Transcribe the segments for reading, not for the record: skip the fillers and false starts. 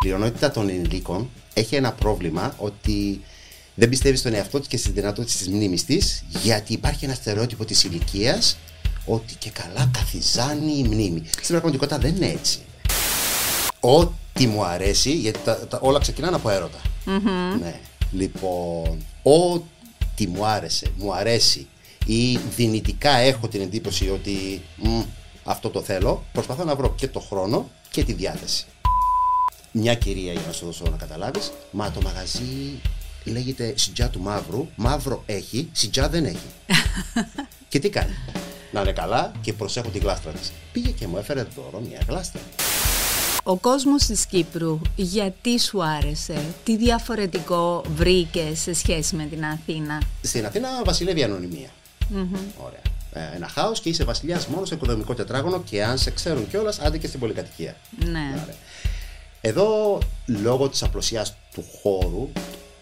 Η πλειονότητα των ενηλίκων έχει ένα πρόβλημα ότι δεν πιστεύει στον εαυτό της και στις δυνατότητες της μνήμης της, γιατί υπάρχει ένα στερεότυπο της ηλικίας ότι και καλά καθιζάνει η μνήμη. Στην πραγματικότητα δεν είναι έτσι. Ό,τι μου αρέσει, γιατί όλα ξεκινάνε από έρωτα. Mm-hmm. Ναι. Λοιπόν, ό,τι μου άρεσε, μου αρέσει ή δυνητικά έχω την εντύπωση ότι αυτό το θέλω, προσπαθώ να βρω και το χρόνο και τη διάθεση. Μια κυρία, για να σου δώσω να καταλάβεις, μα το μαγαζί λέγεται Συτζιά του Μαύρου, μαύρο έχει, σιτζιά δεν έχει. Και τι κάνει? Να είναι καλά και προσέχω την γλάστρα της. Πήγε και μου έφερε δώρο μια γλάστρα. Ο κόσμος της Κύπρου, γιατί σου άρεσε, τι διαφορετικό βρήκε σε σχέση με την Αθήνα? Στην Αθήνα βασιλεύει η ανωνυμία. Mm-hmm. Ωραία. Ένα χάος και είσαι βασιλιάς μόνο στο οικοδομικό τετράγωνο και αν σε ξέρουν κιόλας, άντε και στην πολυκατοικία. Ναι. Ωραία. Εδώ, λόγω της απλωσιάς του χώρου,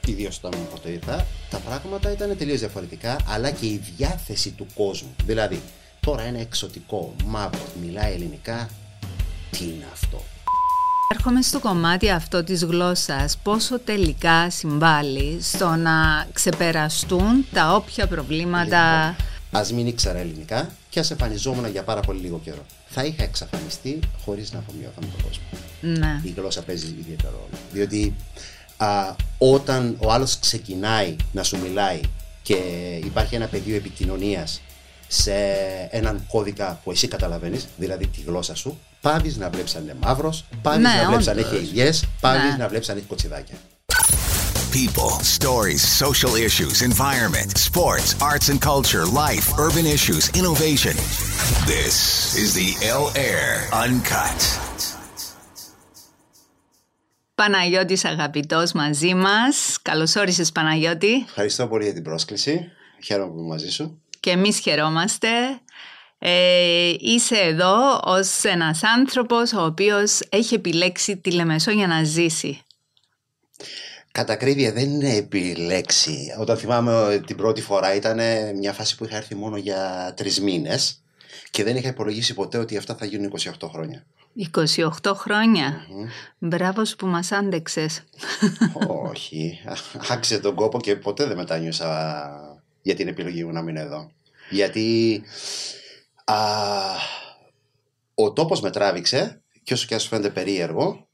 ιδίως όταν πρώτο ήρθα, τα πράγματα ήταν τελείως διαφορετικά, αλλά και η διάθεση του κόσμου. Δηλαδή, τώρα ένα εξωτικό μαύρο μιλάει ελληνικά, τι είναι αυτό? Έρχομαι στο κομμάτι αυτό της γλώσσας, πόσο τελικά συμβάλλει στο να ξεπεραστούν τα όποια προβλήματα. Λοιπόν, ας μην ήξερα ελληνικά και ας εμφανιζόμουν για πάρα πολύ λίγο καιρό. Θα είχα εξαφανιστεί χωρίς να αφομοιώθω με τον κόσμο. Ναι. Η γλώσσα παίζει ιδιαίτερο ρόλο. Διότι όταν ο άλλος ξεκινάει να σου μιλάει και υπάρχει ένα πεδίο επικοινωνίας σε έναν κώδικα που εσύ καταλαβαίνεις, δηλαδή τη γλώσσα σου, πάβεις να βλέπεις αν είναι μαύρος, πάβεις να βλέπεις αν έχει ελιές, πάβεις να βλέπεις αν έχει κοτσιδάκια. People, stories, social issues, environment, sports, arts and culture, life, urban issues, innovation. This is the L Air Uncut. Παναγιώτης Αγαπητός μαζί μας. Καλώς όρισες, Παναγιώτη. Ευχαριστώ πολύ για την πρόσκληση. Χαίρομαι που είμαι μαζί σου. Και εμείς χαιρόμαστε. Είσαι εδώ ως ένας άνθρωπος ο οποίος έχει επιλέξει τη Λεμεσό για να ζήσει. Κατά ακρίβεια δεν είναι επιλέξει. Όταν θυμάμαι την πρώτη φορά ήταν μια φάση που είχα έρθει μόνο για 3 μήνες και δεν είχα υπολογίσει ποτέ ότι αυτά θα γίνουν 28 χρόνια. 28 χρόνια. Mm-hmm. Μπράβο σου που μας άντεξες. Όχι. Άξιζε τον κόπο και ποτέ δεν μετάνιωσα για την επιλογή μου να μείνω εδώ. Γιατί ο τόπος με τράβηξε και όσο και αν σου φαίνεται περίεργο,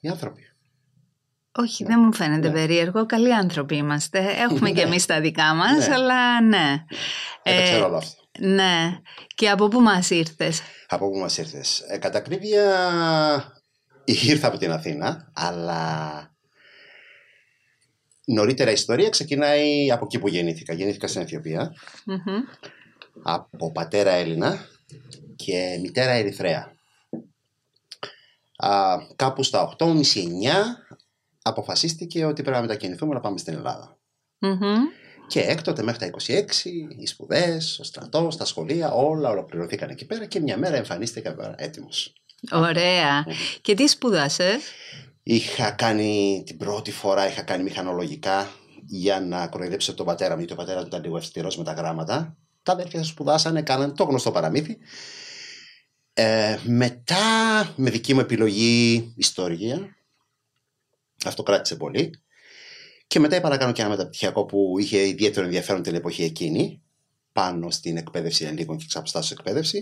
οι άνθρωποι. Όχι, δεν μου φαίνεται περίεργο. Καλοί άνθρωποι είμαστε. Έχουμε και εμείς τα δικά μας, αλλά ναι. Δεν ξέρω όλο αυτό. Ναι. Και από πού μας ήρθες? Από πού μας ήρθες? Κατά ακρίβεια ήρθα από την Αθήνα, αλλά νωρίτερα η ιστορία ξεκινάει από εκεί που γεννήθηκα. Γεννήθηκα στην Αιθιοπία, mm-hmm. από πατέρα Έλληνα και μητέρα Ερυθραία. Κάπου στα 8,5-9 αποφασίστηκε ότι πρέπει να μετακινηθούμε να πάμε στην Ελλάδα. Mm-hmm. Και έκτοτε μέχρι τα 26 οι σπουδές, ο στρατός, τα σχολεία, όλα ολοκληρωθήκαν εκεί πέρα και μια μέρα εμφανίστηκα έτοιμος. Ωραία. Mm-hmm. Και τι σπούδασες? Την πρώτη φορά είχα κάνει μηχανολογικά για να κοροϊδέψω τον πατέρα μου, γιατί ο πατέρα μου ήταν λίγο αυστηρός με τα γράμματα. Τα αδέρφια σπουδάσανε, κάνανε το γνωστό παραμύθι. Μετά με δική μου επιλογή ιστορία. Αυτό κράτησε πολύ. Και μετά είπα να κάνω και ένα μεταπτυχιακό που είχε ιδιαίτερο ενδιαφέρον την εποχή εκείνη, πάνω στην εκπαίδευση ενηλίκων και εξ αποστάσεως εκπαίδευση,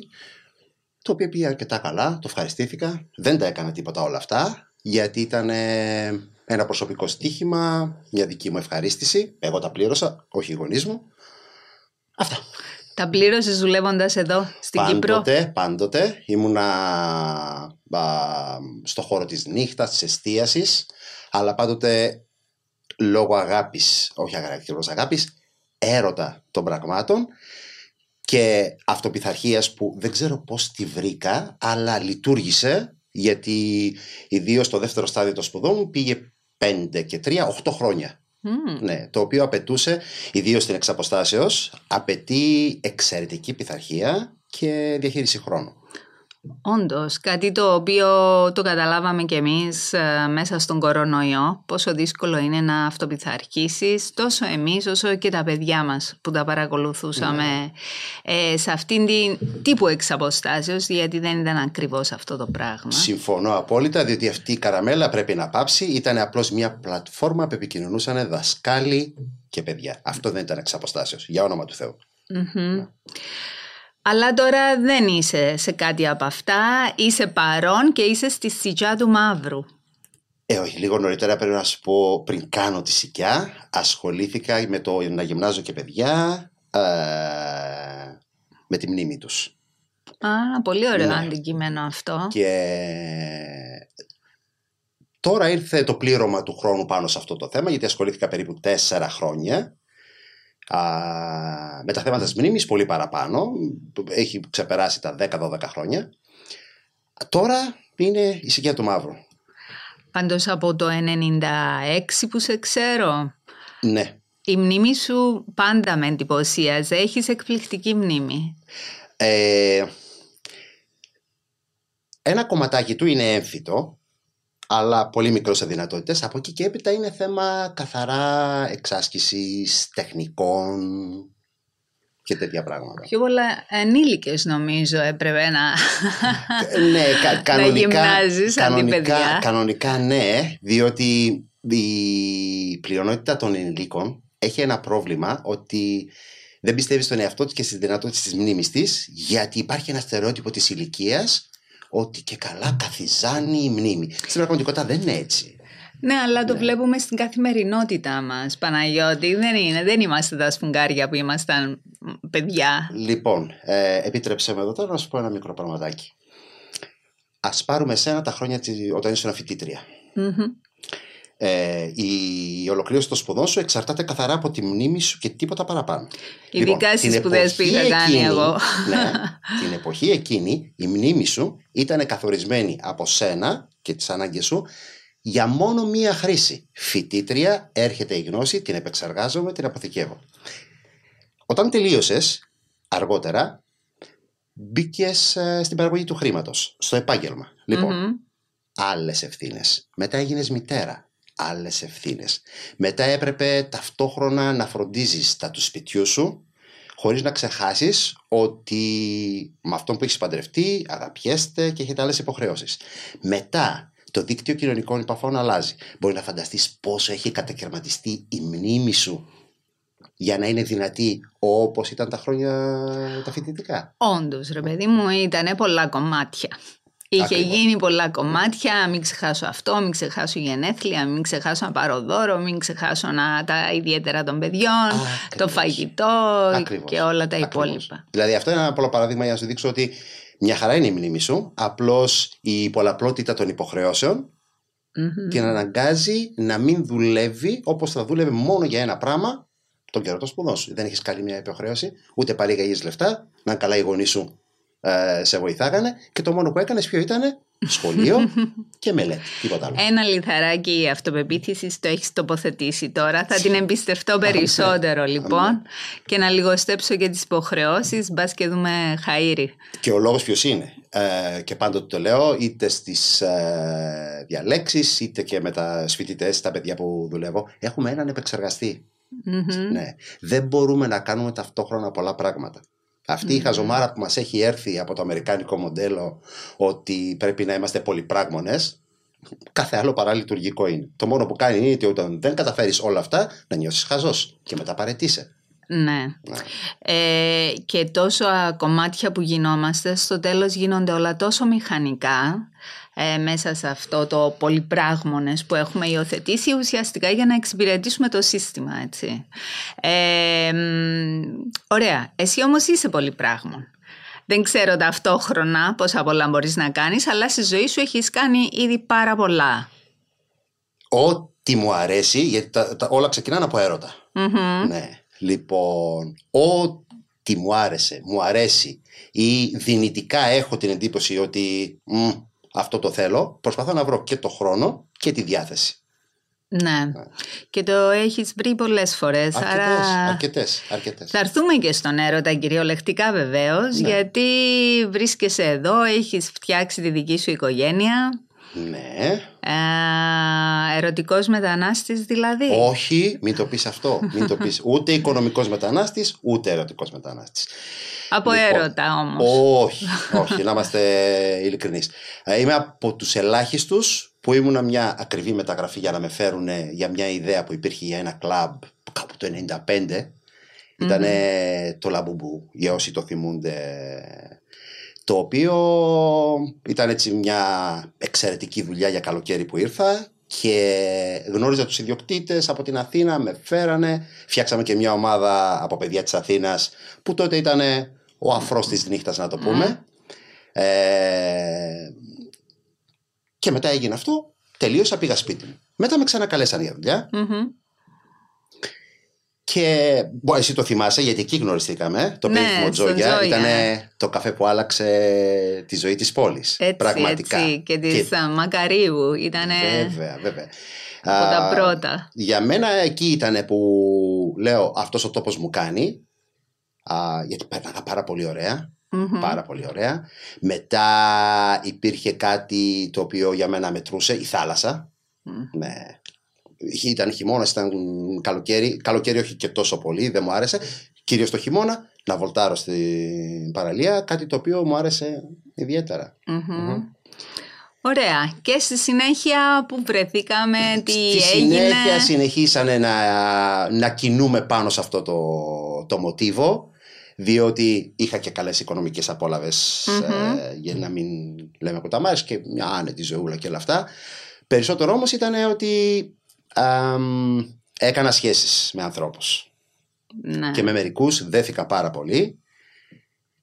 το οποίο πήγε αρκετά καλά, το ευχαριστήθηκα. Δεν τα έκανα τίποτα όλα αυτά, γιατί ήταν ένα προσωπικό στοίχημα, μια δική μου ευχαρίστηση. Εγώ τα πλήρωσα, όχι οι γονείς μου. Αυτά. Τα πλήρωσες δουλεύοντας εδώ στην Κύπρο? Πάντοτε. Ήμουνα στο χώρο της νύχτας, της εστίασης, αλλά πάντοτε λόγω αγάπης, όχι ακριβώς αγάπης, έρωτα των πραγμάτων και αυτοπιθαρχίας που δεν ξέρω πώς τη βρήκα, αλλά λειτουργήσε, γιατί ιδίως το δεύτερο στάδιο των σπουδών μου πήγε 5 και 3, 8 χρόνια. Mm. Ναι, το οποίο απαιτούσε, ιδίως στην εξ αποστάσεως, απαιτεί εξαιρετική πειθαρχία και διαχείριση χρόνου. Όντως, κάτι το οποίο το καταλάβαμε κι εμείς μέσα στον κορονοϊό, πόσο δύσκολο είναι να αυτοπιθαρχήσεις, τόσο εμείς όσο και τα παιδιά μας που τα παρακολουθούσαμε σε αυτήν την τύπου εξ αποστάσεως, γιατί δεν ήταν ακριβώς αυτό το πράγμα. Συμφωνώ απόλυτα, διότι αυτή η καραμέλα πρέπει να πάψει. Ήταν απλώς μια πλατφόρμα που επικοινωνούσαν δασκάλοι και παιδιά. Αυτό δεν ήταν εξ αποστάσεως, για όνομα του Θεού. Mm-hmm. Αλλά τώρα δεν είσαι σε κάτι από αυτά, είσαι παρόν και είσαι στη Συτζιά του Μαύρου. Όχι, λίγο νωρίτερα πρέπει να σου πω, πριν κάνω τη Συτζιά, ασχολήθηκα με το να γυμνάζω και παιδιά, με τη μνήμη τους. Α, πολύ ωραίο αντικείμενο αυτό. Και τώρα ήρθε το πλήρωμα του χρόνου πάνω σε αυτό το θέμα, γιατί ασχολήθηκα περίπου 4 χρόνια. Με τα θέματα της μνήμης πολύ παραπάνω, έχει ξεπεράσει τα 10-12 χρόνια. Τώρα είναι η Συτζιά του Μαύρου. Πάντως από το 96 που σε ξέρω, ναι, η μνήμη σου πάντα με εντυπωσίαζε. Έχεις εκπληκτική μνήμη. Ένα κομματάκι του είναι έμφυτο, αλλά πολύ μικρό σε δυνατότητες. Από εκεί και έπειτα είναι θέμα καθαρά εξάσκησης, τεχνικών και τέτοια πράγματα. Πιο πολλά ενήλικες νομίζω έπρεπε να, ναι, να γυμνάζεις κανονικά, ναι, διότι η πλειονότητα των ενηλίκων έχει ένα πρόβλημα ότι δεν πιστεύει στον εαυτό της και στις δυνατότητες της μνήμης της, γιατί υπάρχει ένα στερεότυπο της ηλικίας ότι και καλά καθιζάνει η μνήμη. Στην πραγματικότητα δεν είναι έτσι. Ναι, αλλά το βλέπουμε στην καθημερινότητά μας, Παναγιώτη. Δεν είμαστε τα σφουγγάρια που ήμασταν παιδιά. Λοιπόν, επίτρεψέ με εδώ τώρα να σου πω ένα μικρό πραγματάκι. Ας πάρουμε σένα τα χρόνια όταν ήσουν φοιτήτρια. Mm-hmm. Η ολοκλήρωση των σπουδών σου εξαρτάται καθαρά από τη μνήμη σου και τίποτα παραπάνω. Ειδικά στις σπουδές που είχα κάνει εγώ. Ναι, την εποχή εκείνη η μνήμη σου ήταν καθορισμένη από σένα και τις ανάγκες σου για μόνο μία χρήση. Φοιτήτρια, έρχεται η γνώση, την επεξεργάζομαι, την αποθηκεύω. Όταν τελείωσες αργότερα, μπήκες στην παραγωγή του χρήματος, στο επάγγελμα. Λοιπόν, άλλες ευθύνες. Μετά έγινες μητέρα. Άλλες ευθύνες. Μετά έπρεπε ταυτόχρονα να φροντίζεις τα του σπιτιού σου, χωρίς να ξεχάσεις ότι με αυτόν που έχεις παντρευτεί αγαπιέστε και έχετε άλλες υποχρεώσεις. Μετά το δίκτυο κοινωνικών επαφών αλλάζει. Μπορεί να φανταστείς πόσο έχει κατακαιρματιστεί η μνήμη σου για να είναι δυνατή όπως ήταν τα χρόνια τα φοιτητικά. Όντως ρε παιδί μου, ήτανε πολλά κομμάτια. Είχε γίνει πολλά κομμάτια, μην ξεχάσω αυτό, μην ξεχάσω γενέθλια, μην ξεχάσω να πάρω δώρο, μην ξεχάσω τα ιδιαίτερα των παιδιών, το φαγητό και όλα τα υπόλοιπα. Δηλαδή αυτό είναι ένα απλό παράδειγμα για να σου δείξω ότι μια χαρά είναι η μνήμη σου, απλώς η πολλαπλότητα των υποχρεώσεων την αναγκάζει να μην δουλεύει όπως θα δούλευε μόνο για ένα πράγμα τον καιρό των σπουδών σου. Δεν έχεις καλή μια υποχρέωση, ούτε παρήγαγες λεφτά, να είναι καλά οι γονείς σου. Σε βοηθάγανε και το μόνο που έκανες ποιο ήτανε? Σχολείο και μελέτη, τίποτα άλλο. Ένα λιθαράκι αυτοπεποίθησης το έχεις τοποθετήσει τώρα. Θα την εμπιστευτώ περισσότερο λοιπόν και να λιγοστέψω και τις υποχρεώσεις. Μπας και δούμε χαΐρι. Και ο λόγος ποιος είναι? Και πάντοτε το λέω, είτε στις διαλέξεις είτε και με τα φοιτητές, τα παιδιά που δουλεύω, έχουμε έναν επεξεργαστή. Ναι. Δεν μπορούμε να κάνουμε ταυτόχρονα πολλά πράγματα. Αυτή η χαζομάρα που μας έχει έρθει από το αμερικάνικο μοντέλο ότι πρέπει να είμαστε πολυπράγμονες, κάθε άλλο παρά λειτουργικό είναι. Το μόνο που κάνει είναι ότι όταν δεν καταφέρεις όλα αυτά να νιώσεις χαζός και μετά παραιτείσαι. Ναι. Και τόσο κομμάτια που γινόμαστε, στο τέλος γίνονται όλα τόσο μηχανικά μέσα σε αυτό το πολυπράγμονες που έχουμε υιοθετήσει ουσιαστικά για να εξυπηρετήσουμε το σύστημα, έτσι. Ωραία, εσύ όμως είσαι πολυπράγμον. Δεν ξέρω ταυτόχρονα πόσα πολλά μπορείς να κάνεις, αλλά στη ζωή σου έχεις κάνει ήδη πάρα πολλά. Ό,τι μου αρέσει, γιατί όλα ξεκινάνε από έρωτα. Ναι. Λοιπόν, ό,τι μου άρεσε, μου αρέσει ή δυνητικά έχω την εντύπωση ότι αυτό το θέλω, προσπαθώ να βρω και το χρόνο και τη διάθεση Ναι. Και το έχεις βρει πολλές φορές. Αρκετές. Θα έρθουμε και στον έρωτα κυριολεκτικά βεβαίως, ναι. Γιατί βρίσκεσαι εδώ, έχεις φτιάξει τη δική σου οικογένεια. Ναι. Ερωτικός μετανάστης δηλαδή. Όχι, μην το πεις αυτό. Μην το πεις. Ούτε οικονομικός μετανάστης, ούτε ερωτικός μετανάστης. Από λοιπόν, έρωτα όμως. Όχι, να είμαστε ειλικρινείς. Είμαι από τους ελάχιστους που ήμουνα μια ακριβή μεταγραφή για να με φέρουν για μια ιδέα που υπήρχε για ένα κλαμπ κάπου το 1995. Ήταν το Lamboubu, για όσοι το θυμούνται. Το οποίο ήταν έτσι μια εξαιρετική δουλειά για καλοκαίρι που ήρθα και γνώριζα τους ιδιοκτήτες από την Αθήνα, με φέρανε, φτιάξαμε και μια ομάδα από παιδιά της Αθήνας που τότε ήταν ο αφρός της νύχτας, να το πούμε. Και μετά έγινε αυτό, τελείωσα, πήγα σπίτι μου. Μετά με ξανακαλέσαν για δουλειά. Και εσύ το θυμάσαι, γιατί εκεί γνωριστήκαμε. Το περίφημο Tzogeia ήταν το καφέ που άλλαξε τη ζωή της πόλης. Έτσι, πραγματικά. Έτσι, και της Μακαρίου ήταν. Βέβαια. Από τα πρώτα. Για μένα εκεί ήταν που λέω, αυτός ο τόπος μου κάνει. Γιατί πέρναγα πάρα πολύ ωραία. Πάρα πολύ ωραία. Μετά υπήρχε κάτι το οποίο για μένα μετρούσε, η θάλασσα. Ναι. Ήταν χειμώνας, ήταν καλοκαίρι. Καλοκαίρι όχι και τόσο πολύ, δεν μου άρεσε. Κυρίως το χειμώνα, να βολτάρω στην παραλία. Κάτι το οποίο μου άρεσε ιδιαίτερα. Ωραία. Και στη συνέχεια που βρεθήκαμε, τι έγινε? Στη συνέχεια συνεχίσανε να κινούμε πάνω σε αυτό το μοτίβο, διότι είχα και καλές οικονομικές απόλαβες, για να μην λέμε κοταμάρες, και μια άνετη ζωούλα και όλα αυτά. Περισσότερο όμως ήταν ότι έκανα σχέσεις με ανθρώπους, ναι. Και με μερικούς δέθηκα πάρα πολύ.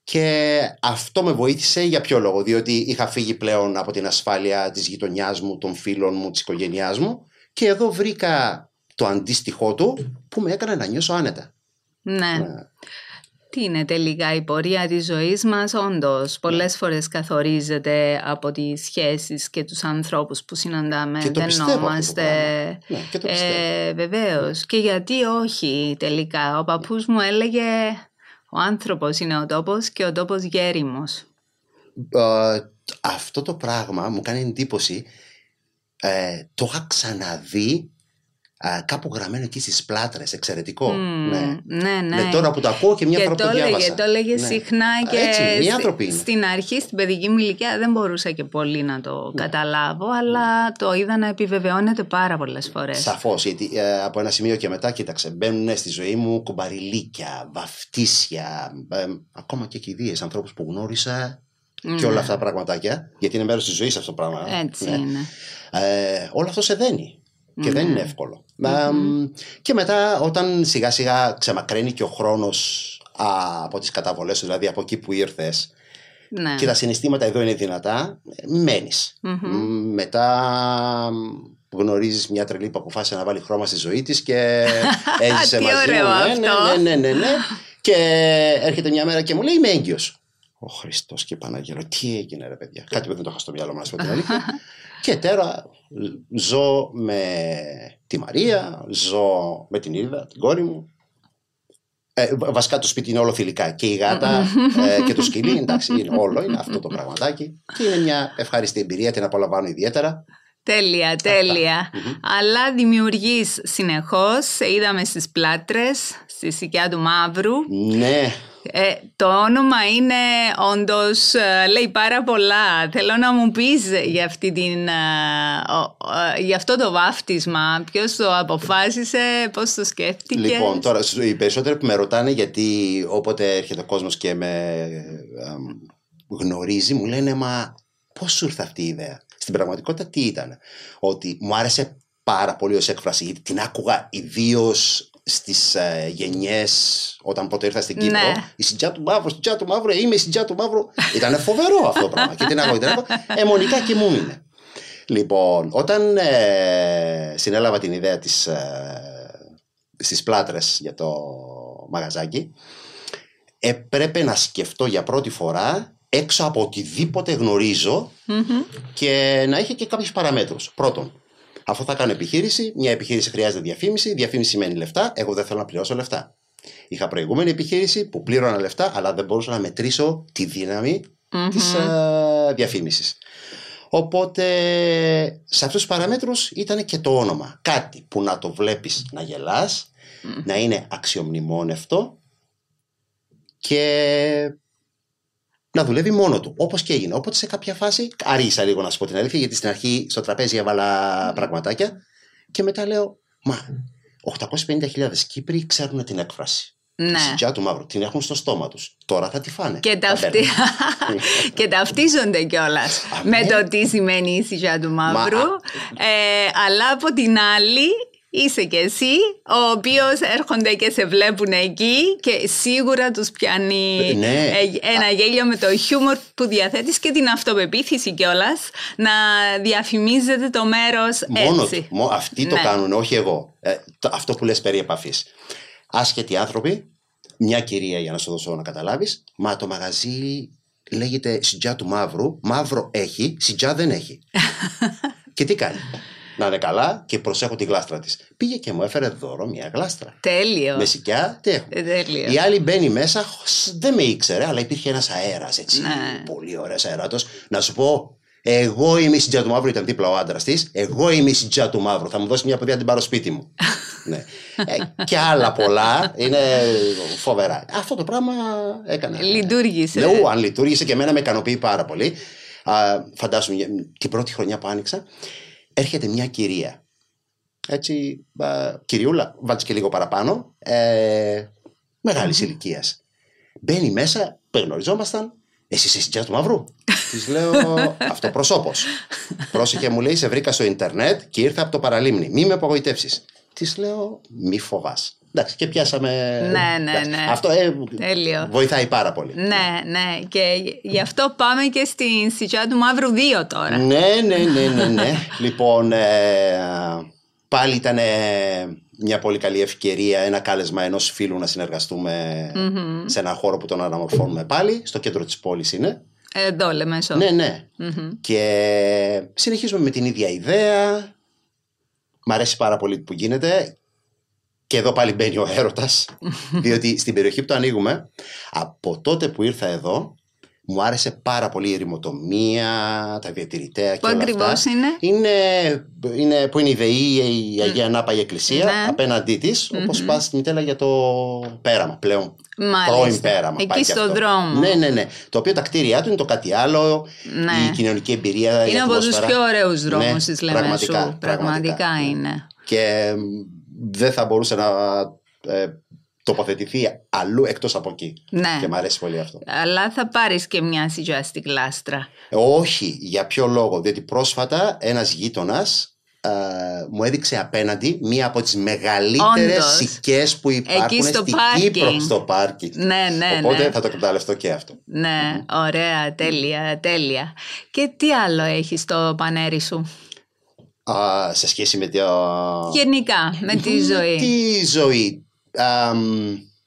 Και αυτό με βοήθησε. Για ποιο λόγο? Διότι είχα φύγει πλέον από την ασφάλεια της γειτονιάς μου, των φίλων μου, της οικογένειάς μου, και εδώ βρήκα το αντίστοιχό του, που με έκανε να νιώσω άνετα. Ναι. Τι είναι τελικά η πορεία της ζωής μας? Όντως, πολλές φορές καθορίζεται από τις σχέσεις και τους ανθρώπους που συναντάμε. Και το εντενόμαστε. Και το βεβαίως. Και γιατί όχι τελικά? Ο παππούς μου έλεγε, ο άνθρωπος είναι ο τόπος και ο τόπος γέριμος. Αυτό το πράγμα μου κάνει εντύπωση. Το είχα ξαναδεί κάπου γραμμένο εκεί στις Platres, εξαιρετικό. Ναι. Τώρα που το ακούω και μια φορά που το διάβασα. Και το έλεγε συχνά και έτσι, στην αρχή, στην παιδική μου ηλικία δεν μπορούσα και πολύ να το καταλάβω, αλλά το είδα να επιβεβαιώνεται πάρα πολλές φορές. Σαφώς, γιατί από ένα σημείο και μετά, κοίταξε, μπαίνουν στη ζωή μου κουμπαριλίκια, βαφτίσια, ακόμα και κηδείες, ανθρώπους που γνώρισα. Και όλα αυτά τα πραγματάκια, γιατί είναι μέρος της ζωής αυτό το πράγμα. Έτσι είναι. Όλο αυτό σε δένει. Και δεν είναι εύκολο. Και μετά, όταν σιγά σιγά ξεμακραίνει και ο χρόνος από τις καταβολές σου, δηλαδή από εκεί που ήρθες, και τα συναισθήματα εδώ είναι δυνατά, μένεις. Μετά γνωρίζεις μια τρελή που αποφάσισε να βάλει χρώμα στη ζωή της και έζησε μαζί μου. Ναι. Και έρχεται μια μέρα και μου λέει, είμαι έγκυος. Ο Χριστός και η Παναγία, τι έγινε ρε παιδιά? Κάτι που δεν το είχα στο μυαλό μου, να σου πω την αλήθεια. Και τώρα ζω με τη Μαρία, ζω με την Ήλδα, την κόρη μου. Βασικά το σπίτι είναι όλο θηλυκά. Και η γάτα και το σκυλί, εντάξει, είναι όλο, είναι αυτό το πραγματάκι. Και είναι μια ευχάριστη εμπειρία, την απολαμβάνω ιδιαίτερα. Τέλεια. Αλλά δημιουργείς συνεχώς, σε είδαμε στις Platres, στη Συτζιά του Μαύρου. Ναι. Το όνομα είναι όντως, λέει πάρα πολλά. Θέλω να μου πεις για, για αυτό το βάφτισμα, ποιος το αποφάσισε, πώς το σκέφτηκες? Λοιπόν, τώρα οι περισσότεροι που με ρωτάνε, γιατί όποτε έρχεται ο κόσμος και με γνωρίζει, μου λένε, μα πώς σου ήρθε αυτή η ιδέα? Στην πραγματικότητα τι ήταν? Ότι μου άρεσε πάρα πολύ ως έκφραση, γιατί την άκουγα ιδίως στις γενιές, όταν ποτέ ήρθα στην Κύπρο, η Συτζιά του Μαύρου, είμαι η Συτζιά του Μαύρου. Ήταν φοβερό αυτό το πράγμα. Και την αγωγή αιμονικά και μου είναι. Λοιπόν, όταν συνέλαβα την ιδέα στις Platres για το μαγαζάκι, έπρεπε να σκεφτώ για πρώτη φορά έξω από οτιδήποτε γνωρίζω, και να είχε και κάποιους παραμέτρους. Πρώτον, Αφού θα κάνω επιχείρηση, μια επιχείρηση χρειάζεται διαφήμιση, διαφήμιση σημαίνει λεφτά, εγώ δεν θέλω να πληρώσω λεφτά. Είχα προηγούμενη επιχείρηση που πλήρωνα λεφτά, αλλά δεν μπορούσα να μετρήσω τη δύναμη της διαφήμισης. Οπότε σε αυτούς τους παραμέτρους ήταν και το όνομα. Κάτι που να το βλέπεις να γελάς, να είναι αξιομνημόνευτο και να δουλεύει μόνο του, όπως και έγινε. Οπότε σε κάποια φάση άργησα λίγο να σου πω την αλήθεια, γιατί στην αρχή στο τραπέζι έβαλα πραγματάκια και μετά λέω, μα 850.000 Κύπροι ξέρουν την έκφραση. Ναι. Συτζιά του Μαύρου. Την έχουν στο στόμα τους. Τώρα θα τη φάνε. Και, και ταυτίζονται κιόλας με το τι σημαίνει η Συτζιά του Μαύρου. Αλλά από την άλλη, είσαι κι εσύ, ο οποίος έρχονται και σε βλέπουν εκεί και σίγουρα τους πιάνει ένα γέλιο με το χιούμορ που διαθέτεις και την αυτοπεποίθηση κιόλας να διαφημίζεται το μέρος έτσι. Μόνο αυτοί το κάνουν, όχι εγώ. Αυτό που λες περί επαφής. Άσχετοι άνθρωποι, μια κυρία για να σου δώσω να καταλάβεις, μα το μαγαζί λέγεται Συτζιά του Μαύρου, μαύρο έχει, σιτζιά δεν έχει. Και τι κάνει? Να είναι καλά και προσέχω τη γλάστρα της. Πήγε και μου έφερε δώρο μια γλάστρα. Τέλειο. Με σιτζιά, τέλειο. Η άλλη μπαίνει μέσα, δεν με ήξερε, αλλά υπήρχε ένας αέρας έτσι. Ναι. Πολύ ωραίος αεράτος. Να σου πω, εγώ είμαι η Συτζιά του Μαύρου, ήταν δίπλα ο άντρας της. Εγώ είμαι η Συτζιά του Μαύρου. Θα μου δώσει μια παιδιά να την πάρω σπίτι μου. Ναι. Και άλλα πολλά. Είναι φοβερά. Αυτό το πράγμα έκανε. Λειτουργήσε. Ναι, αν λειτουργήσε και εμένα με ικανοποιεί πάρα πολύ. Φαντάσου, την πρώτη χρονιά που άνοιξα, έρχεται μια κυρία. Έτσι, κυριούλα, βάλτε και λίγο παραπάνω. Μεγάλης ηλικίας. Μπαίνει μέσα, γνωριζόμασταν. Εσύ είσαι Συτζιά του Μαύρου? Τη λέω, αυτοπροσώπος. Πρόσεχε, μου λέει, σε βρήκα στο Ιντερνετ και ήρθα από το παραλίμνη. Μη με απογοητεύσεις. Τη λέω, μη φοβάσαι. Εντάξει, και πιάσαμε. Ναι. Αυτό βοηθάει πάρα πολύ. Ναι. Και γι' αυτό πάμε και στην Συτζιά του Μαύρου 2 τώρα. Ναι. Λοιπόν, πάλι ήταν μια πολύ καλή ευκαιρία, ένα κάλεσμα ενός φίλου να συνεργαστούμε σε έναν χώρο που τον αναμορφώνουμε πάλι. Στο κέντρο της πόλης είναι. Εδώ, Λεμεσό. Ναι. Και συνεχίζουμε με την ίδια ιδέα. Μ' αρέσει πάρα πολύ που γίνεται. Και εδώ πάλι μπαίνει ο έρωτας, διότι στην περιοχή που το ανοίγουμε, από τότε που ήρθα εδώ, μου άρεσε πάρα πολύ η ερημοτομία, τα διατηρητέα και όλα αυτά. Πού ακριβώς είναι? Που είναι η ΔΕΗ, η Αγία Νάπα, η Εκκλησία, απέναντί της, όπως πας στη Μητέλα για το πέραμα πλέον. Πρώην πέραμα. Εκεί στον δρόμο. Ναι. Το οποίο τα κτίρια του είναι το κάτι άλλο, η κοινωνική εμπειρία. Είναι από τους πιο ωραίους δρόμους της Λεμεσού. Πραγματικά είναι. Και δεν θα μπορούσε να τοποθετηθεί αλλού εκτός από εκεί. Ναι. Και μου αρέσει πολύ αυτό. Αλλά θα πάρεις και μια σιτζιά στη γλάστρα. Όχι, για ποιο λόγο? Διότι πρόσφατα ένας γείτονας μου έδειξε απέναντι μία από τις μεγαλύτερες σικές που υπάρχουν στην Κύπρο, στο πάρκι. Ναι. Οπότε θα το εκμεταλλευτώ και αυτό. Ναι, ωραία, τέλεια. Και τι άλλο έχεις στο πανέρι σου? Σε σχέση με τη... Γενικά, με τη ζωή. Τη ζωή.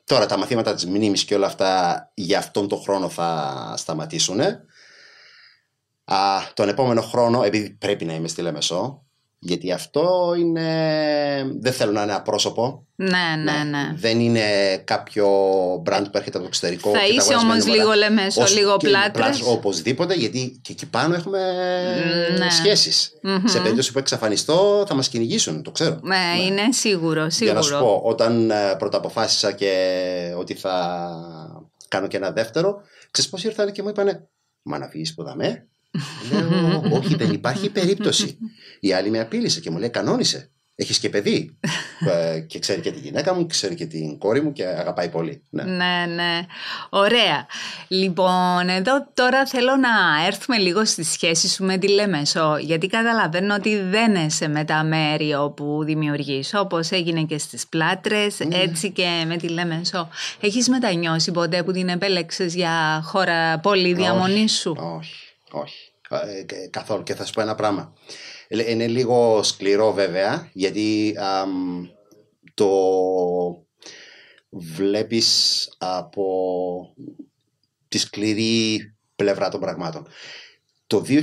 Τώρα τα μαθήματα της μνήμης και όλα αυτά για αυτόν τον χρόνο θα σταματήσουν. Τον επόμενο χρόνο, επειδή πρέπει να είμαι στη Λεμεσό, γιατί αυτό είναι... Δεν θέλω να είναι απρόσωπο. Ναι. Δεν είναι κάποιο brand που έρχεται από το εξωτερικό. Θα είσαι όμως λίγο Λεμεσό, λίγο Πλάτρες. Οπωσδήποτε, γιατί και εκεί πάνω έχουμε σχέσεις. Σε περίπτωση που εξαφανιστώ θα μας κυνηγήσουν, το ξέρω. Ναι, είναι σίγουρο. Για να σου πω, όταν πρώτα αποφάσισα και ότι θα κάνω και ένα δεύτερο, ξέρεις πώς ήρθανε και μου είπανε, μα να φύγεις που δαμέ? Λέω, όχι, δεν υπάρχει περίπτωση. Η άλλη με απείλησε και μου λέει, κανόνισε. Έχεις και παιδί. Και ξέρει και τη γυναίκα μου, ξέρει και την κόρη μου και αγαπάει πολύ. Ναι. Ωραία. Λοιπόν, εδώ τώρα θέλω να έρθουμε λίγο στη σχέση σου με τη Λέμεσο. Γιατί καταλαβαίνω ότι δεν είσαι με τα μέρη όπου δημιουργείς. Όπως έγινε και στις Πλάτρες, έτσι και με τη Λέμεσο. Έχεις μετανιώσει ποτέ που την επέλεξες για χώρα πόλη διαμονής σου? Όχι. Καθόλου. Και θα σου πω ένα πράγμα. Είναι λίγο σκληρό βέβαια, γιατί το βλέπεις από τη σκληρή πλευρά των πραγμάτων. Το 2009-2011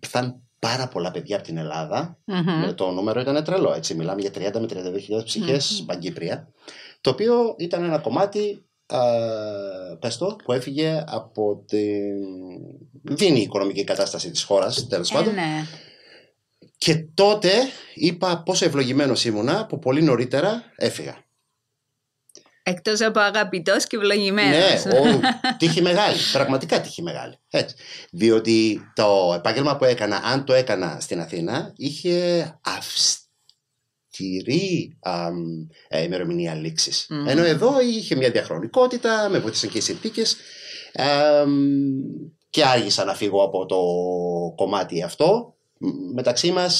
ήρθαν πάρα πολλά παιδιά από την Ελλάδα. Mm-hmm. Το νούμερο ήταν τρελό, έτσι. Μιλάμε για 30 με 32.000 ψυχές παγκύπρια. Το οποίο ήταν ένα κομμάτι που έφυγε από την δίνει η οικονομική κατάσταση της χώρας, τέλος πάντων. Ναι. Και τότε είπα πόσο ευλογημένος ήμουνα που πολύ νωρίτερα έφυγα. Εκτός από αγαπητός και ευλογημένος. Ναι, τύχη μεγάλη, πραγματικά τύχη μεγάλη. Έτσι. Διότι το επάγγελμα που έκανα, αν το έκανα στην Αθήνα, είχε αυστηρή ημερομηνία λήξης. Mm-hmm. Ενώ εδώ είχε μια διαχρονικότητα, με βοήθησαν και οι συνθήκες. Και άργησα να φύγω από το κομμάτι αυτό. Μεταξύ μας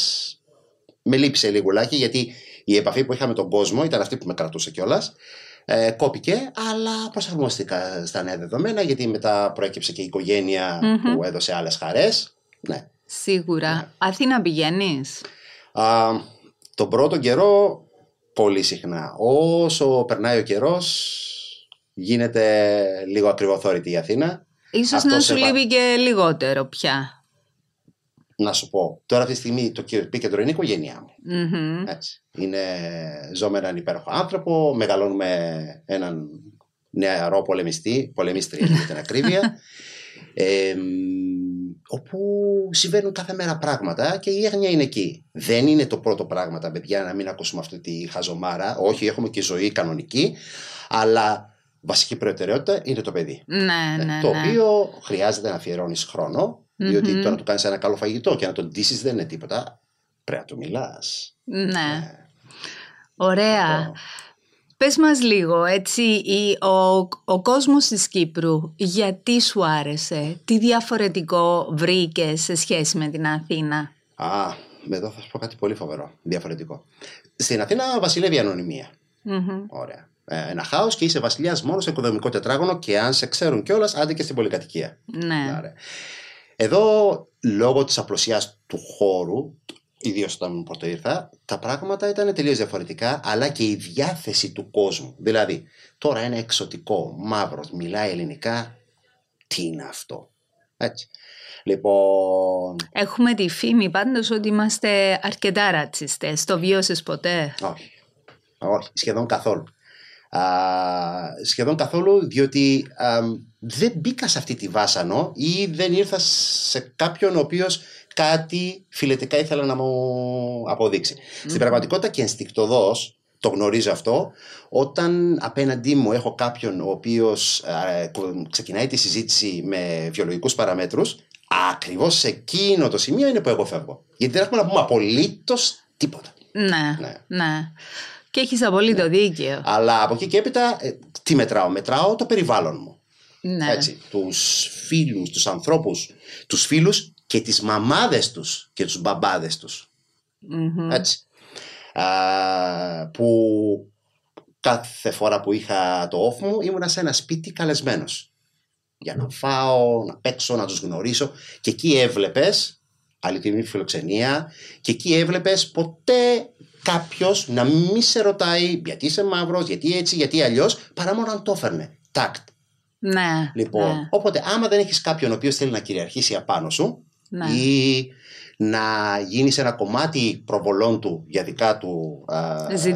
με λείψε λιγουλάκι, γιατί η επαφή που είχα με τον κόσμο ήταν αυτή που με κρατούσε κιόλας. Κόπηκε, αλλά προσαρμοστήκα στα νέα δεδομένα, γιατί μετά προέκυψε και η οικογένεια που έδωσε άλλες χαρές. Ναι. Σίγουρα. Ναι. Αθήνα πηγαίνεις? Τον πρώτο καιρό πολύ συχνά. Όσο περνάει ο καιρός γίνεται λίγο ακριβοθόρητη η Αθήνα. Ίσως αυτό να σου λείπει και λιγότερο πια. Να σου πω, τώρα αυτή τη στιγμή το επίκεντρο είναι η οικογένειά μου. Mm-hmm. Έτσι. Ζω με έναν υπέροχο άνθρωπο, μεγαλώνουμε έναν νεαρό πολεμιστή για την ακρίβεια, όπου συμβαίνουν κάθε μέρα πράγματα και η έγνοια είναι εκεί. Δεν είναι το πρώτο πράγμα, τα παιδιά, να μην ακούσουμε αυτή τη χαζομάρα. Όχι, έχουμε και ζωή κανονική, αλλά βασική προτεραιότητα είναι το παιδί. Ναι. Το οποίο χρειάζεται να αφιερώνεις χρόνο. Διότι το να του κάνεις ένα καλό φαγητό και να τον ντύσεις δεν είναι τίποτα. Πρέπει να του μιλάς. Ναι. Ωραία. Πες μας λίγο, έτσι, ο κόσμος της Κύπρου, γιατί σου άρεσε, τι διαφορετικό βρήκες σε σχέση με την Αθήνα? Εδώ θα σου πω κάτι πολύ φοβερό, διαφορετικό. Στην Αθήνα βασιλεύει η ανωνυμία. Ωραία. Ένα χάος και είσαι βασιλιάς μόνο σε οικοδομικό τετράγωνο και αν σε ξέρουν κιόλας, άντε και στην πολυκατοικία. Ναι. Άρα. Εδώ, λόγω της απλωσιάς του χώρου, ιδίως όταν πρώτο ήρθα, τα πράγματα ήταν τελείως διαφορετικά, αλλά και η διάθεση του κόσμου. Δηλαδή, τώρα ένα εξωτικό μαύρος μιλάει ελληνικά, τι είναι αυτό? Έτσι. Λοιπόν... Έχουμε τη φήμη πάντως ότι είμαστε αρκετά ρατσιστές. Το βιώσες ποτέ? Όχι, σχεδόν καθόλου. Σχεδόν καθόλου, διότι δεν μπήκα σε αυτή τη βάσανο ή δεν ήρθα σε κάποιον ο οποίος κάτι φιλετικά ήθελα να μου αποδείξει. Στην πραγματικότητα και ενστικτωδώς το γνωρίζω αυτό, όταν απέναντί μου έχω κάποιον ο οποίος ξεκινάει τη συζήτηση με βιολογικούς παραμέτρους, ακριβώς σε εκείνο το σημείο είναι που εγώ φεύγω, γιατί δεν έχουμε να πούμε απολύτως τίποτα. Ναι. Και έχεις απολύτως δίκαιο. Αλλά από εκεί και έπειτα τι μετράω? Μετράω το περιβάλλον μου. Ναι. Έτσι, τους φίλους, τους ανθρώπους, τους φίλους και τις μαμάδες τους και τους μπαμπάδες τους. Έτσι. Που κάθε φορά που είχα το off μου ήμουνα σε ένα σπίτι καλεσμένος. Για να φάω, να παίξω, να τους γνωρίσω. Και εκεί έβλεπες αληθινή φιλοξενία. Και εκεί έβλεπες ποτέ κάποιος να μη σε ρωτάει γιατί είσαι μαύρος, γιατί έτσι, γιατί αλλιώς, παρά μόνο αν το έφερνε. Τάκτ. Ναι. Λοιπόν, ναι. Οπότε άμα δεν έχεις κάποιον ο οποίος θέλει να κυριαρχήσει απάνω σου, ναι, ή να γίνεις ένα κομμάτι προβολών του για δικά του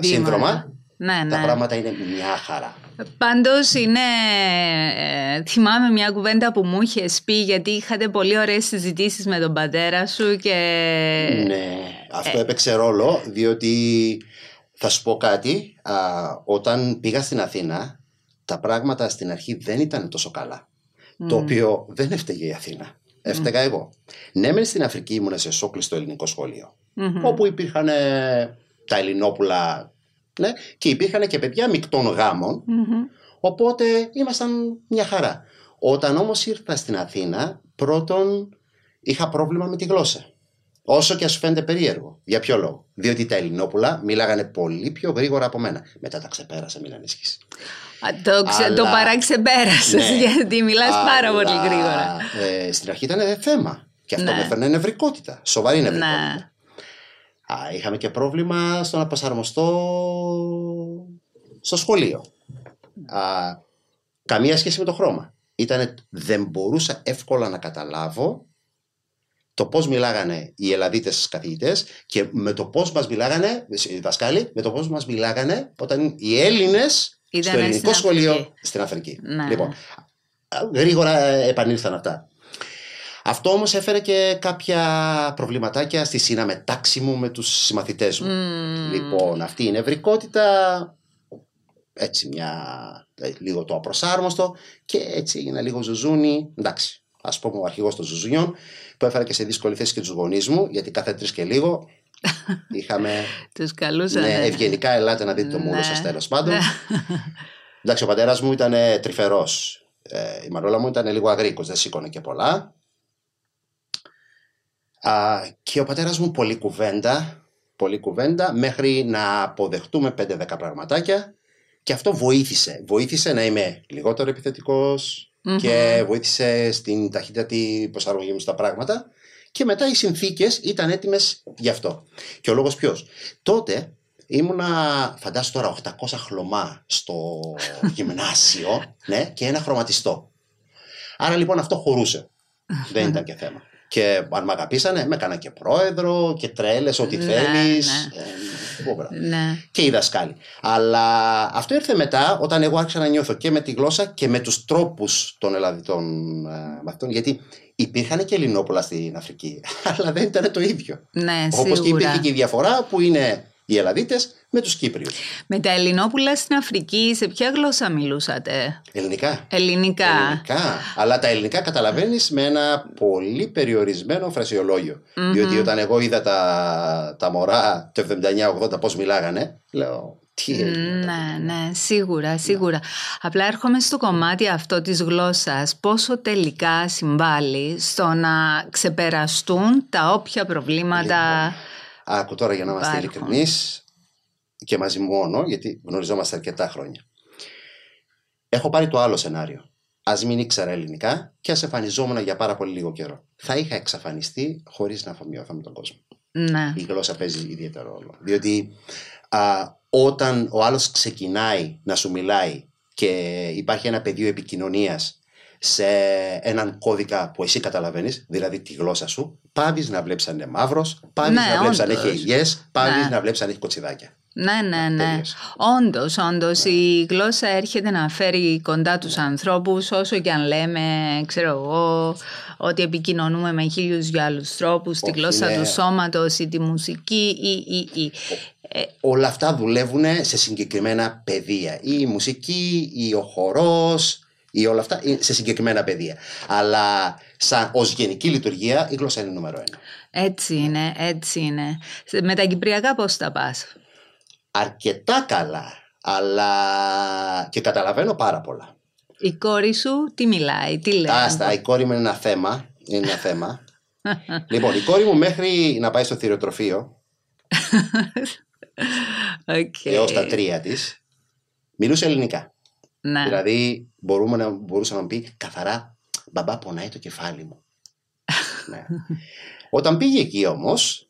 σύνδρομα, ναι. Τα πράγματα είναι μια χαρά. Πάντως είναι, θυμάμαι μια κουβέντα που μου είχες πει, γιατί είχατε πολύ ωραίες συζητήσεις με τον πατέρα σου και... Ναι, αυτό έπαιξε ρόλο, διότι θα σου πω κάτι, όταν πήγα στην Αθήνα τα πράγματα στην αρχή δεν ήταν τόσο καλά, το οποίο δεν έφταιγε η Αθήνα, έφταιγα εγώ. Ναι, μεν στην Αφρική ήμουν σε σόκλη στο ελληνικό σχολείο, όπου υπήρχαν τα ελληνόπουλα... Ναι, και υπήρχαν και παιδιά μεικτών γάμων, οπότε ήμασταν μια χαρά. Όταν όμως ήρθα στην Αθήνα, πρώτον είχα πρόβλημα με τη γλώσσα. Όσο και ας φαίνεται περίεργο. Για ποιο λόγο? Διότι τα ελληνόπουλα μιλάγανε πολύ πιο γρήγορα από μένα. Μετά τα ξεπέρασα, μην ανησυχείς. Το παραξεπέρασες, ναι, γιατί μιλάς πάρα πολύ γρήγορα. Στην αρχή ήταν θέμα. Και αυτό με έφερνε νευρικότητα. Σοβαρή νευρικότητα. Ναι. Είχαμε και πρόβλημα στο να προσαρμοστώ στο σχολείο. Καμία σχέση με το χρώμα. Δεν μπορούσα εύκολα να καταλάβω το πώς μιλάγανε οι Ελλαδίτες καθηγητές και με το πώς μας μιλάγανε οι δασκάλοι, με το πώς μας μιλάγανε όταν οι Έλληνες ήταν στο ελληνικό σχολείο στην Αφρική. Ναι. Λοιπόν, γρήγορα επανήλθαν αυτά. Αυτό όμως έφερε και κάποια προβληματάκια στη συναμετάξη μου με τους συμμαθητές μου. Mm. Λοιπόν, αυτή η νευρικότητα, έτσι λίγο το απροσάρμοστο, και έτσι έγινα λίγο ζουζούνι. Εντάξει, ας πούμε ο αρχηγός των ζουζουνιών, που έφερα και σε δύσκολη θέση και τους γονείς μου, γιατί κάθε τρεις και λίγο είχαμε... τους καλούσαμε. Ναι, ευγενικά ελάτε να δείτε το μούρο σας, τέλος πάντων. Εντάξει, ο πατέρας μου ήταν τρυφερός. Η μανούλα μου ήταν λίγο αγρίκος, δεν σήκωνε και πολλά. Και ο πατέρας μου πολλή κουβέντα μέχρι να αποδεχτούμε 5-10 πραγματάκια, και αυτό βοήθησε να είμαι λιγότερο επιθετικός, mm-hmm. και βοήθησε στην ταχύτατη προσαρμογή μου στα πράγματα, και μετά οι συνθήκες ήταν έτοιμες γι' αυτό. Και ο λόγος ποιος? Τότε ήμουνα, φαντάσου τώρα, 800 χλωμά στο γυμνάσιο, ναι, και ένα χρωματιστό. Άρα λοιπόν αυτό χωρούσε, δεν ήταν και θέμα. Και αν με αγαπήσανε, με έκανα και πρόεδρο και τρέλες, ό,τι θέλεις. Ναι. Και οι δασκάλοι. Αλλά αυτό ήρθε μετά, όταν εγώ άρχισα να νιώθω και με τη γλώσσα και με τους τρόπους των Ελλαδιτών μαθητών. Γιατί υπήρχαν και Ελληνόπουλα στην Αφρική, αλλά δεν ήταν το ίδιο. Ναι, όπως και υπήρχε και η διαφορά που είναι οι Ελλαδίτες με τους Κύπριους. Με τα Ελληνόπουλα στην Αφρική, σε ποια γλώσσα μιλούσατε? Ελληνικά. Αλλά τα ελληνικά καταλαβαίνεις με ένα πολύ περιορισμένο φρασιολόγιο. Mm-hmm. Διότι όταν εγώ είδα τα μωρά το 79-80 πώς μιλάγανε, λέω... Ναι, σίγουρα. Ναι. Απλά έρχομαι στο κομμάτι αυτό της γλώσσας. Πόσο τελικά συμβάλλει στο να ξεπεραστούν τα όποια προβλήματα... Άκου τώρα, για να είμαστε ειλικρινείς, και μαζί μόνο, γιατί γνωριζόμαστε αρκετά χρόνια. Έχω πάρει το άλλο σενάριο. Ας μην ήξερα ελληνικά και ας εμφανιζόμουν για πάρα πολύ λίγο καιρό. Θα είχα εξαφανιστεί χωρίς να αφομοιώθω με τον κόσμο. Ναι. Η γλώσσα παίζει ιδιαίτερο ρόλο. Διότι όταν ο άλλος ξεκινάει να σου μιλάει και υπάρχει ένα πεδίο επικοινωνίας σε έναν κώδικα που εσύ καταλαβαίνεις, δηλαδή τη γλώσσα σου, πάβεις να βλέπεις αν είναι μαύρος, πάβεις να βλέπεις αν έχει ελιές, πάβεις να βλέπεις αν έχει κοτσιδάκια. Ναι. Όντως, η γλώσσα έρχεται να φέρει κοντά τους ανθρώπους, όσο και αν λέμε, ξέρω εγώ, ότι επικοινωνούμε με χίλιους για άλλους τρόπους, τη γλώσσα του σώματος ή τη μουσική ή... Όλα αυτά δουλεύουν σε συγκεκριμένα πεδία. Ή η μουσική, ή ο χορός... ή όλα αυτά σε συγκεκριμένα πεδία. Αλλά ως γενική λειτουργία η γλώσσα είναι νούμερο 1. Έτσι είναι. Με τα κυπριακά πώς τα πας? Αρκετά καλά, αλλά και καταλαβαίνω πάρα πολλά. Η κόρη σου τι μιλάει, τι λέει? Άστα, η κόρη μου είναι ένα θέμα. Λοιπόν, η κόρη μου μέχρι να πάει στο θηριοτροφείο έως τα 3 της μιλούσε ελληνικά. Ναι. Δηλαδή μπορούσε να μου πει καθαρά «μπαμπά, πονάει το κεφάλι μου». Ναι. Όταν πήγε εκεί όμως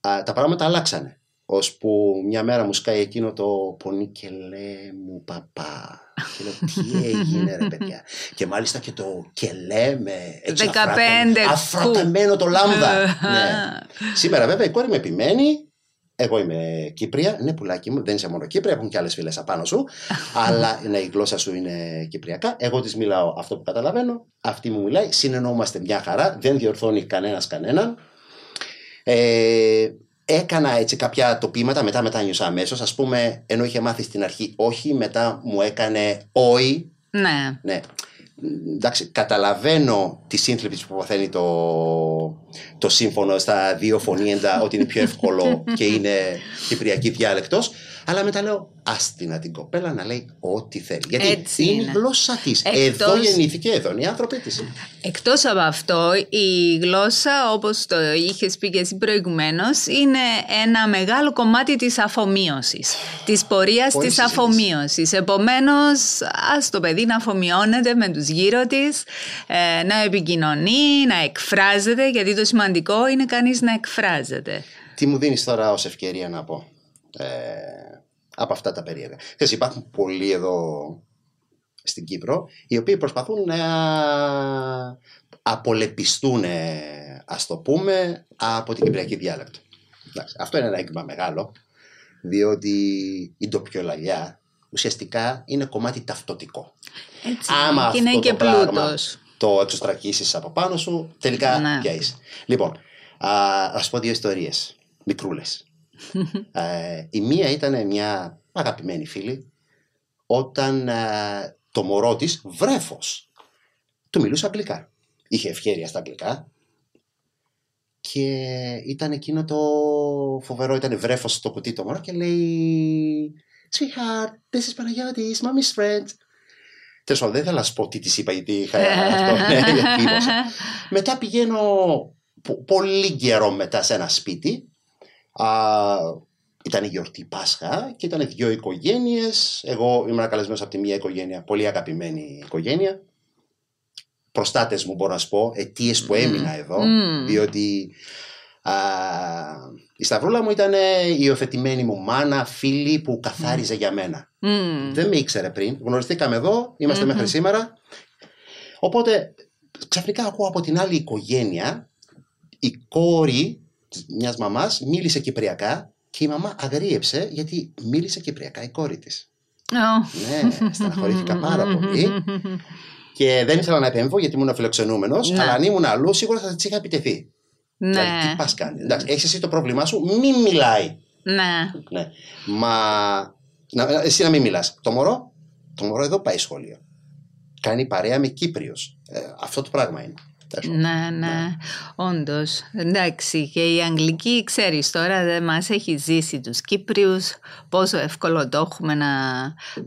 τα πράγματα αλλάξανε, ώσπου μια μέρα μου σκάει εκείνο το «πονεί και λέ μου παπά». Και λέω «τι έγινε ρε παιδιά?» Και μάλιστα και το «κελέ» με έτσι 15 αφραταμένο το λάμδα. Ναι. Σήμερα βέβαια η κόρη με επιμένει. Εγώ είμαι Κύπρια, ναι πουλάκι μου, δεν είσαι μόνο Κύπρια, έχουν και άλλες φίλες απάνω σου, αλλά ναι, η γλώσσα σου είναι κυπριακά. Εγώ της μιλάω αυτό που καταλαβαίνω, αυτή μου μιλάει, συνεννοούμαστε μια χαρά, δεν διορθώνει κανέναν. Έκανα έτσι κάποια τοπήματα, μετά μετάνιωσα αμέσως, ας πούμε, ενώ είχε μάθει στην αρχή όχι, μετά μου έκανε όχι. Ναι. Εντάξει, καταλαβαίνω τη σύνθλιψη που παθαίνει το σύμφωνο στα δύο φωνήεντα, ότι είναι πιο εύκολο και είναι κυπριακή διάλεκτος, αλλά μετά λέω άστινα την κοπέλα να λέει ό,τι θέλει, γιατί έτσι είναι η γλώσσα της. Εδώ γεννήθηκε, εδώ είναι οι άνθρωποι της. Εκτός από αυτό, η γλώσσα, όπως το είχες πει και εσύ προηγουμένως, είναι ένα μεγάλο κομμάτι της αφομοίωσης, της πορείας της αφομοίωσης. Επομένως, ας το παιδί να αφομοιώνεται με τους γύρω της, να επικοινωνεί, να εκφράζεται, γιατί το σημαντικό είναι κανείς να εκφράζεται. Τι μου δίνεις τώρα ως ευκαιρία να πω από αυτά τα περίεργα? Υπάρχουν πολλοί εδώ στην Κύπρο, οι οποίοι προσπαθούν να απολεπιστούν, ας το πούμε, από την κυπριακή διάλεκτο. Αυτό είναι ένα έγκλημα μεγάλο, διότι η ντοπιολαλιά ουσιαστικά είναι κομμάτι ταυτοτικό. Έτσι, άμα και είναι αυτό και πλούτος. Το εξωστρακίσεις από πάνω σου, τελικά ναι. πια είσαι. Λοιπόν, να σου πω δύο ιστορίες μικρούλες. Η μία ήταν μια αγαπημένη φίλη, όταν το μωρό της, βρέφος, του μιλούσε αγγλικά. Είχε ευχέρεια στα αγγλικά και ήταν εκείνο το φοβερό, ήταν βρέφος στο κουτί το μωρό και λέει «Sweetheart, this is Παναγιώτης, mommy's friend». Τέλος πάντων, δεν θέλω να σου πω τι της είπα, γιατί είχα αυτό. Μετά πηγαίνω πολύ καιρό μετά σε ένα σπίτι. Ήταν η γιορτή Πάσχα και ήταν δύο οικογένειες. Εγώ ήμουν καλεσμένος από τη μία οικογένεια, πολύ αγαπημένη οικογένεια. Προστάτες μου, μπορώ να σου πω, αιτίες που έμεινα εδώ, διότι η σταυρούλα μου ήταν η υιοθετημένη μου μάνα, φίλη που καθάριζε για μένα. Δεν με ήξερε πριν, γνωριστήκαμε εδώ, είμαστε μέχρι σήμερα. Οπότε ξαφνικά ακούω από την άλλη οικογένεια, η κόρη μιας μαμάς μίλησε κυπριακά και η μαμά αγρίεψε γιατί μίλησε κυπριακά η κόρη της. Ναι, στεναχωρήθηκα πάρα πολύ. Και δεν ήθελα να επέμβω γιατί ήμουν φιλοξενούμενος, αλλά αν ήμουν αλλού σίγουρα θα της είχα επιτεθεί. Ναι. Δηλαδή, τι πας κάνει. Εντάξει, έχεις εσύ το πρόβλημά σου, μη μιλάει. Ναι. Μα εσύ να μην μιλάς. Το μωρό εδώ πάει σχολείο. Κάνει παρέα με Κύπριος. Αυτό το πράγμα είναι. Ναι, όντως. Εντάξει, και η Αγγλική, ξέρεις τώρα, δεν μας έχει ζήσει τους Κύπριους. Πόσο εύκολο το έχουμε να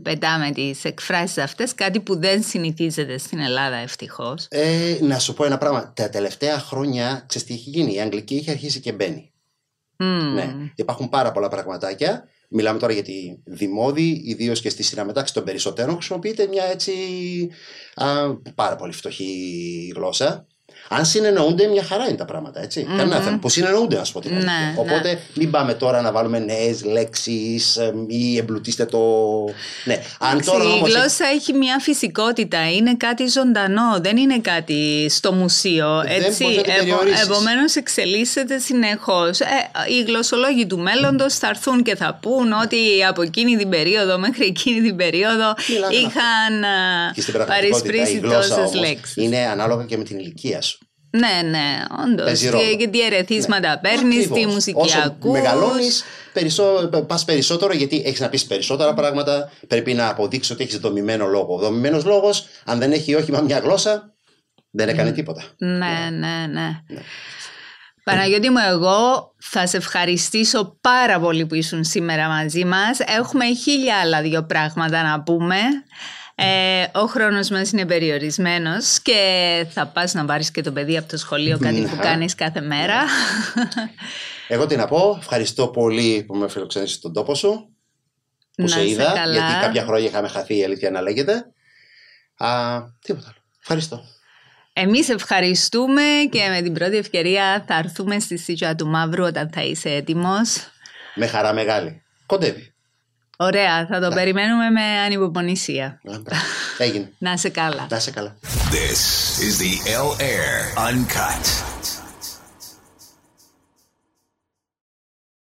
πετάμε τις εκφράσεις αυτές, κάτι που δεν συνηθίζεται στην Ελλάδα, ευτυχώς. Να σου πω ένα πράγμα. Τα τελευταία χρόνια, ξέρεις τι έχει γίνει, η Αγγλική έχει αρχίσει και μπαίνει. Ναι. Υπάρχουν πάρα πολλά πραγματάκια. Μιλάμε τώρα για τη Δημόδη, ιδίως και στη συναμετάξη των περισσότερων, χρησιμοποιείται μια έτσι πάρα πολύ φτωχή γλώσσα. Αν συνεννοούνται, μια χαρά είναι τα πράγματα, έτσι. Κανένα θέμα που συνεννοούνται, να σου πω την αλήθεια. Ναι, οπότε μην πάμε τώρα να βάλουμε νέες λέξεις ή εμπλουτίστε το. Ναι. Αν τώρα, όμως, η γλώσσα έχει μια φυσικότητα, είναι κάτι ζωντανό, δεν είναι κάτι στο μουσείο. Έτσι. Επομένως, εξελίσσεται συνεχώς. Οι γλωσσολόγοι του μέλλοντος θα έρθουν και θα πούν ότι από εκείνη την περίοδο μέχρι εκείνη την περίοδο είχαν παρισπρίσει τόσες λέξεις. Είναι ανάλογα και με την ηλικία. Ναι, όντως. Και τι ερεθίσματα παίρνεις, τι μουσική ακούς. Μεγαλώνεις, πας περισσότερο, γιατί έχεις να πεις περισσότερα πράγματα. Πρέπει να αποδείξεις ότι έχεις δομημένο λόγο. Ο δομημένος λόγος, αν δεν έχει όχημα μια γλώσσα, δεν έκανε τίποτα. Ναι. Παναγιώτη μου, εγώ θα σε ευχαριστήσω πάρα πολύ που ήσουν σήμερα μαζί μας. Έχουμε 1000 άλλα δύο πράγματα να πούμε. Ο χρόνος μας είναι περιορισμένος και θα πας να πάρεις και το παιδί από το σχολείο, κάτι που κάνεις κάθε μέρα. Εγώ τι να πω, ευχαριστώ πολύ που με φιλοξενήσεις στον τόπο σου, που σε είδα, καλά. Γιατί κάποια χρόνια είχαμε χαθεί, η αλήθεια να λέγεται. Τίποτα άλλο, ευχαριστώ. Εμείς ευχαριστούμε και με την πρώτη ευκαιρία θα έρθουμε στη Συτζιά του Μαύρου όταν θα είσαι έτοιμος. Με χαρά μεγάλη, κοντεύει. Ωραία, θα το περιμένουμε με ανυπομονησία. Έγινε. Να είσαι καλά. This is the L Air Uncut.